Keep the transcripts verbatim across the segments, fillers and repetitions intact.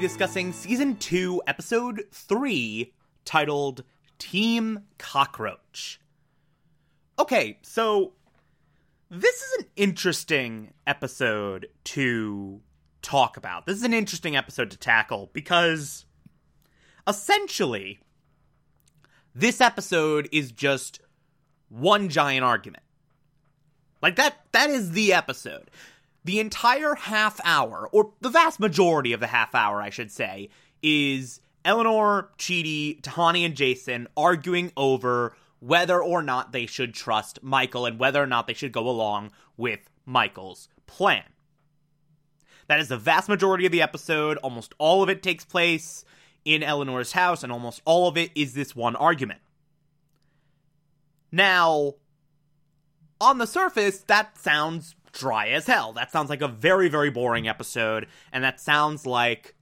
Discussing Season two, Episode three, titled Team Cockroach. Okay, so this is an interesting episode to talk about. This is an interesting episode to tackle because, essentially, this episode is just one giant argument. Like, that that is the episode. The entire half hour, or the vast majority of the half hour, I should say, is Eleanor, Chidi, Tahani, and Jason arguing over whether or not they should trust Michael and whether or not they should go along with Michael's plan. That is the vast majority of the episode. Almost all of it takes place in Eleanor's house, and almost all of it is this one argument. Now, on the surface, that sounds dry as hell. That sounds like a very, very boring episode, and that sounds like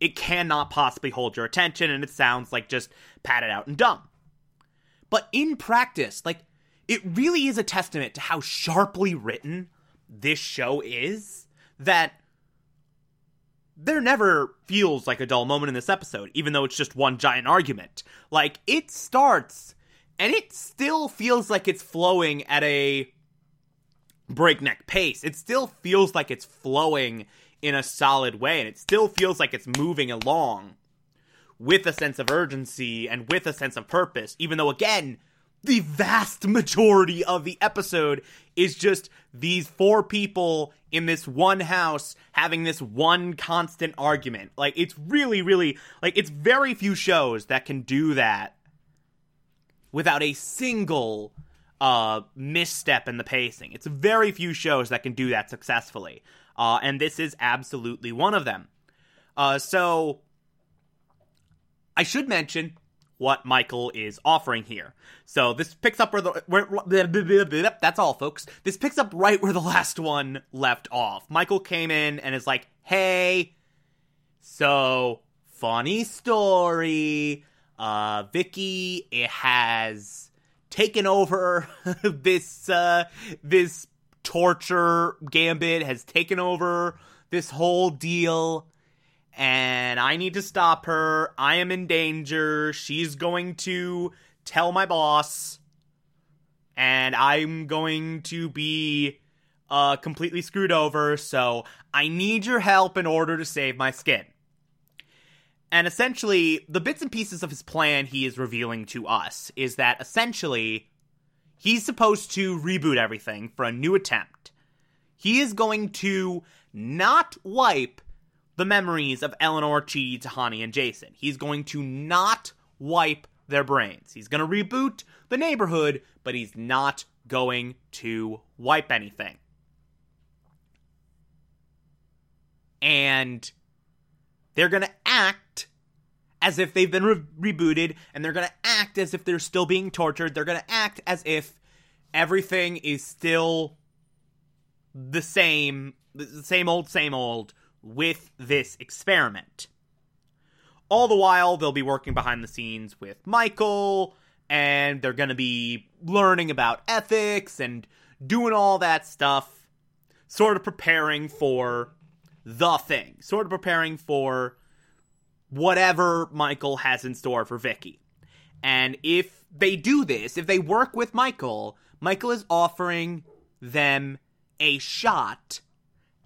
it cannot possibly hold your attention, and it sounds like just padded out and dumb. But in practice, like, it really is a testament to how sharply written this show is that there never feels like a dull moment in this episode, even though it's just one giant argument. Like, it starts, and it still feels like it's flowing at a breakneck pace. It still feels like it's flowing in a solid way, and it still feels like it's moving along with a sense of urgency and with a sense of purpose, even though, again, the vast majority of the episode is just these four people in this one house having this one constant argument. Like, it's really, really, like, it's very few shows that can do that without a single Uh, misstep in the pacing. It's very few shows that can do that successfully. Uh, and this is absolutely one of them. Uh, so, I should mention what Michael is offering here. So, this picks up where the... Where, that's all, folks. This picks up right where the last one left off. Michael came in and is like, hey, so, funny story. Uh, Vicky, it has taken over this uh, this torture gambit, has taken over this whole deal, and I need to stop her. I am in danger. She's going to tell my boss, and I'm going to be uh, completely screwed over, so I need your help in order to save my skin. And essentially, the bits and pieces of his plan he is revealing to us is that, essentially, he's supposed to reboot everything for a new attempt. He is going to not wipe the memories of Eleanor, Chidi, Tahani, and Jason. He's going to not wipe their brains. He's going to reboot the neighborhood, but he's not going to wipe anything. And they're going to act as if they've been re- rebooted, and they're going to act as if they're still being tortured. They're going to act as if everything is still the same, the same old, same old with this experiment. All the while, they'll be working behind the scenes with Michael, and they're going to be learning about ethics and doing all that stuff, sort of preparing for the thing, sort of preparing for whatever Michael has in store for Vicky. And if they do this, if they work with Michael, Michael is offering them a shot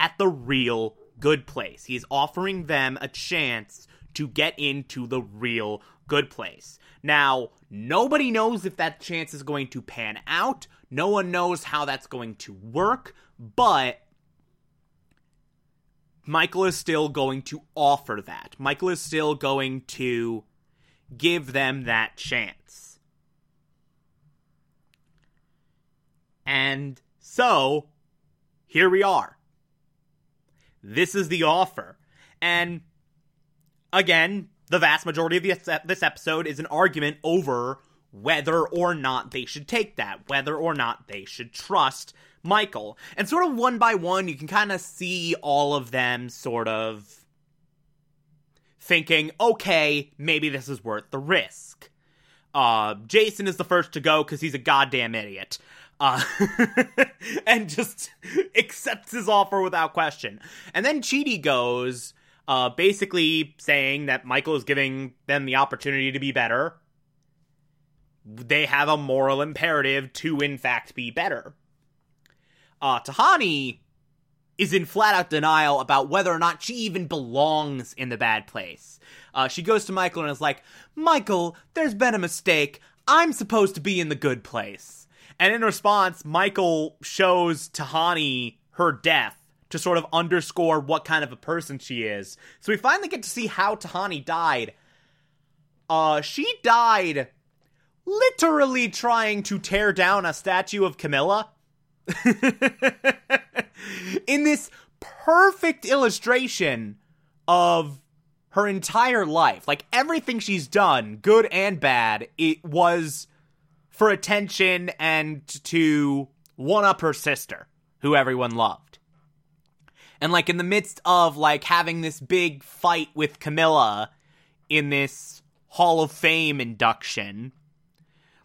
at the real Good Place. He's offering them a chance to get into the real Good Place. Now, nobody knows if that chance is going to pan out. No one knows how that's going to work, but Michael is still going to offer that. Michael is still going to give them that chance. And so, here we are. This is the offer. And, again, the vast majority of the, this episode is an argument over whether or not they should take that, whether or not they should trust Michael. And sort of one by one, you can kind of see all of them sort of thinking, okay, maybe this is worth the risk. Uh, Jason is the first to go because he's a goddamn idiot. Uh, and just accepts his offer without question. And then Chidi goes, uh, basically saying that Michael is giving them the opportunity to be better. They have a moral imperative to, in fact, be better. Uh, Tahani is in flat-out denial about whether or not she even belongs in the bad place. Uh, she goes to Michael and is like, Michael, there's been a mistake. I'm supposed to be in the good place. And in response, Michael shows Tahani her death to sort of underscore what kind of a person she is. So we finally get to see how Tahani died. Uh, she died literally trying to tear down a statue of Camilla. In this perfect illustration of her entire life, like everything she's done, good and bad, it was for attention and to one-up her sister, who everyone loved. And like in the midst of like having this big fight with Camilla in this Hall of Fame induction,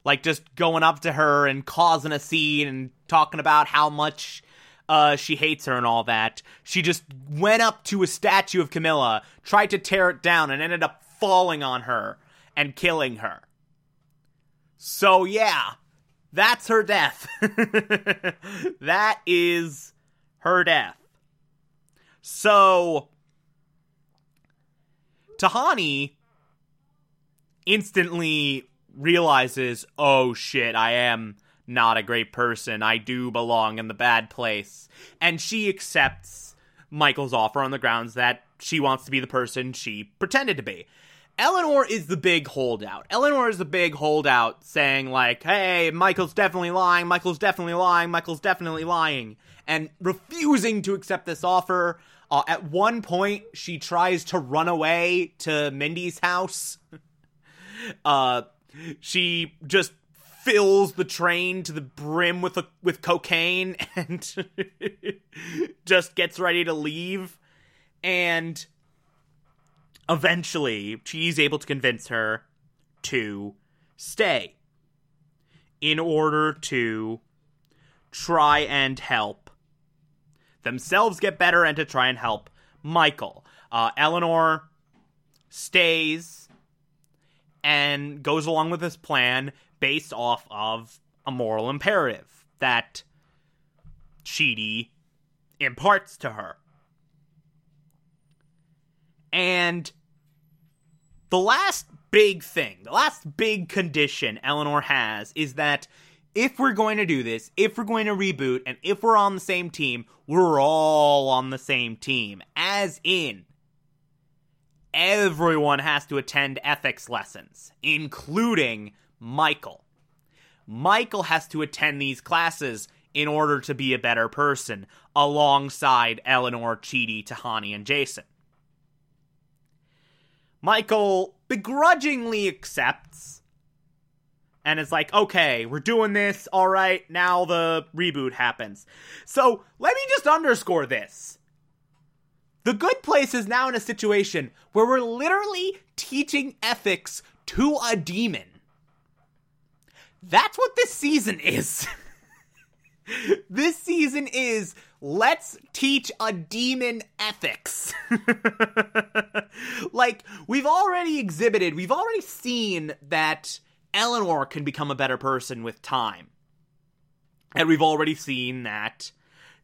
like just going up to her and causing a scene and talking about how much uh, she hates her and all that. She just went up to a statue of Camilla, tried to tear it down, and ended up falling on her and killing her. So yeah, that's her death. That is her death. So Tahani instantly realizes, oh shit, I am not a great person. I do belong in the bad place. And she accepts Michael's offer on the grounds that she wants to be the person she pretended to be. Eleanor is the big holdout. Eleanor is the big holdout saying like, hey, Michael's definitely lying. Michael's definitely lying. Michael's definitely lying. And refusing to accept this offer. Uh, at one point, she tries to run away to Mindy's house. uh... She just fills the train to the brim with a, with cocaine and just gets ready to leave. And eventually, she's able to convince her to stay in order to try and help themselves get better and to try and help Michael. Uh, Eleanor stays and goes along with this plan based off of a moral imperative that Chidi imparts to her. And the last big thing, the last big condition Eleanor has is that if we're going to do this, if we're going to reboot, and if we're on the same team, we're all on the same team. As in, everyone has to attend ethics lessons, including Michael. Michael has to attend these classes in order to be a better person, alongside Eleanor, Chidi, Tahani, and Jason. Michael begrudgingly accepts, and is like, okay, we're doing this, all right, now the reboot happens. So, let me just underscore this. The Good Place is now in a situation where we're literally teaching ethics to a demon. That's what this season is. This season is, let's teach a demon ethics. Like, we've already exhibited, we've already seen that Eleanor can become a better person with time. And we've already seen that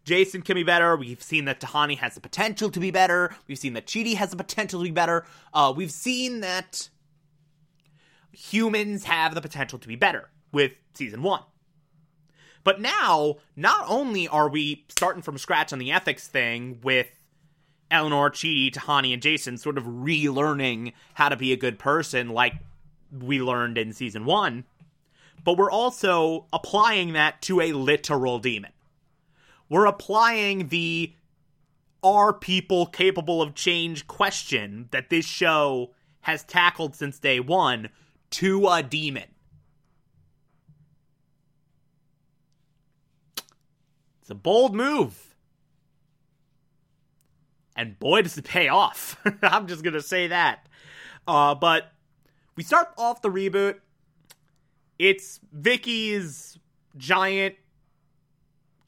Jason can be better. We've seen that Tahani has the potential to be better. We've seen that Chidi has the potential to be better. Uh, we've seen that humans have the potential to be better with season one. But now, not only are we starting from scratch on the ethics thing with Eleanor, Chidi, Tahani, and Jason sort of relearning how to be a good person like we learned in season one, but we're also applying that to a literal demon. We're applying the are people capable of change question that this show has tackled since day one to a demon. It's a bold move. And boy, does it pay off. I'm just going to say that. Uh, but we start off the reboot. It's Vicky's giant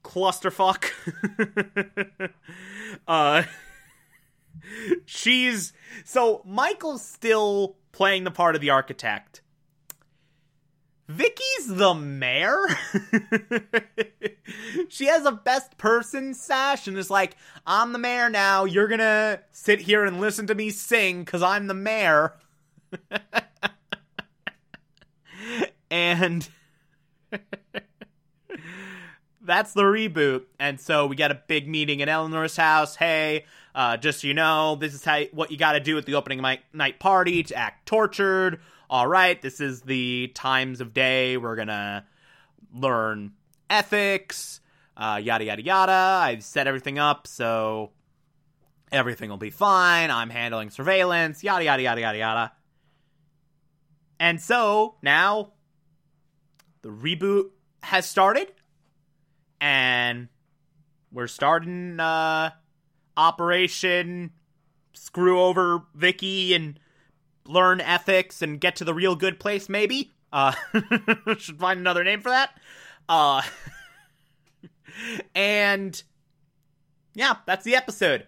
clusterfuck. uh, she's... So Michael's still playing the part of the architect. Vicky's the mayor. She has a best person sash and is like, I'm the mayor now. You're going to sit here and listen to me sing because I'm the mayor. And that's the reboot. And so we got a big meeting at Eleanor's house. Hey, uh, just so you know, this is how what you got to do at the opening night party to act tortured. All right, this is the times of day. We're going to learn ethics, uh, yada, yada, yada. I've set everything up, so everything will be fine. I'm handling surveillance, yada, yada, yada, yada, yada. And so now the reboot has started, and we're starting uh, Operation Screw Over Vicky and learn ethics and get to the real good place, maybe. Uh, should find another name for that. Uh, and yeah, that's the episode.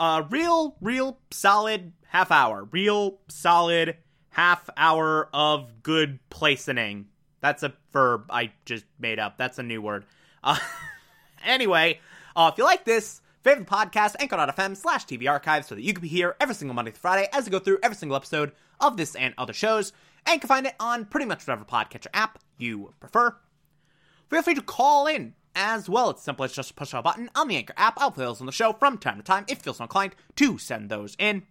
Uh, real, real solid half hour. Real solid half hour of good placening. That's a verb I just made up. That's a new word. Uh, anyway, uh, if you like this, favorite podcast, anchor dot f m slash T V Archive, so that you can be here every single Monday through Friday as I go through every single episode of this and other shows, and you can find it on pretty much whatever podcatcher app you prefer. Feel free to call in as well. It's simple as just push a button on the Anchor app. I'll play those on the show from time to time if you feel so inclined to send those in.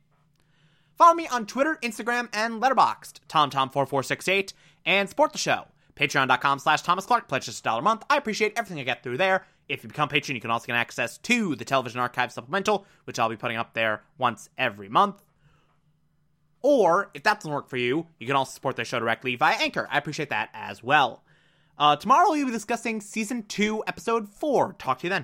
Follow me on Twitter, Instagram, and Letterboxd, Tom Tom four four six eight, and support the show. Patreon dot com slash Thomas Clark. Pledge just a dollar a month. I appreciate everything I get through there. If you become patron, you can also get access to the Television Archive Supplemental, which I'll be putting up there once every month. Or, if that doesn't work for you, you can also support the show directly via Anchor. I appreciate that as well. Uh, tomorrow we'll be discussing Season two, Episode four. Talk to you then.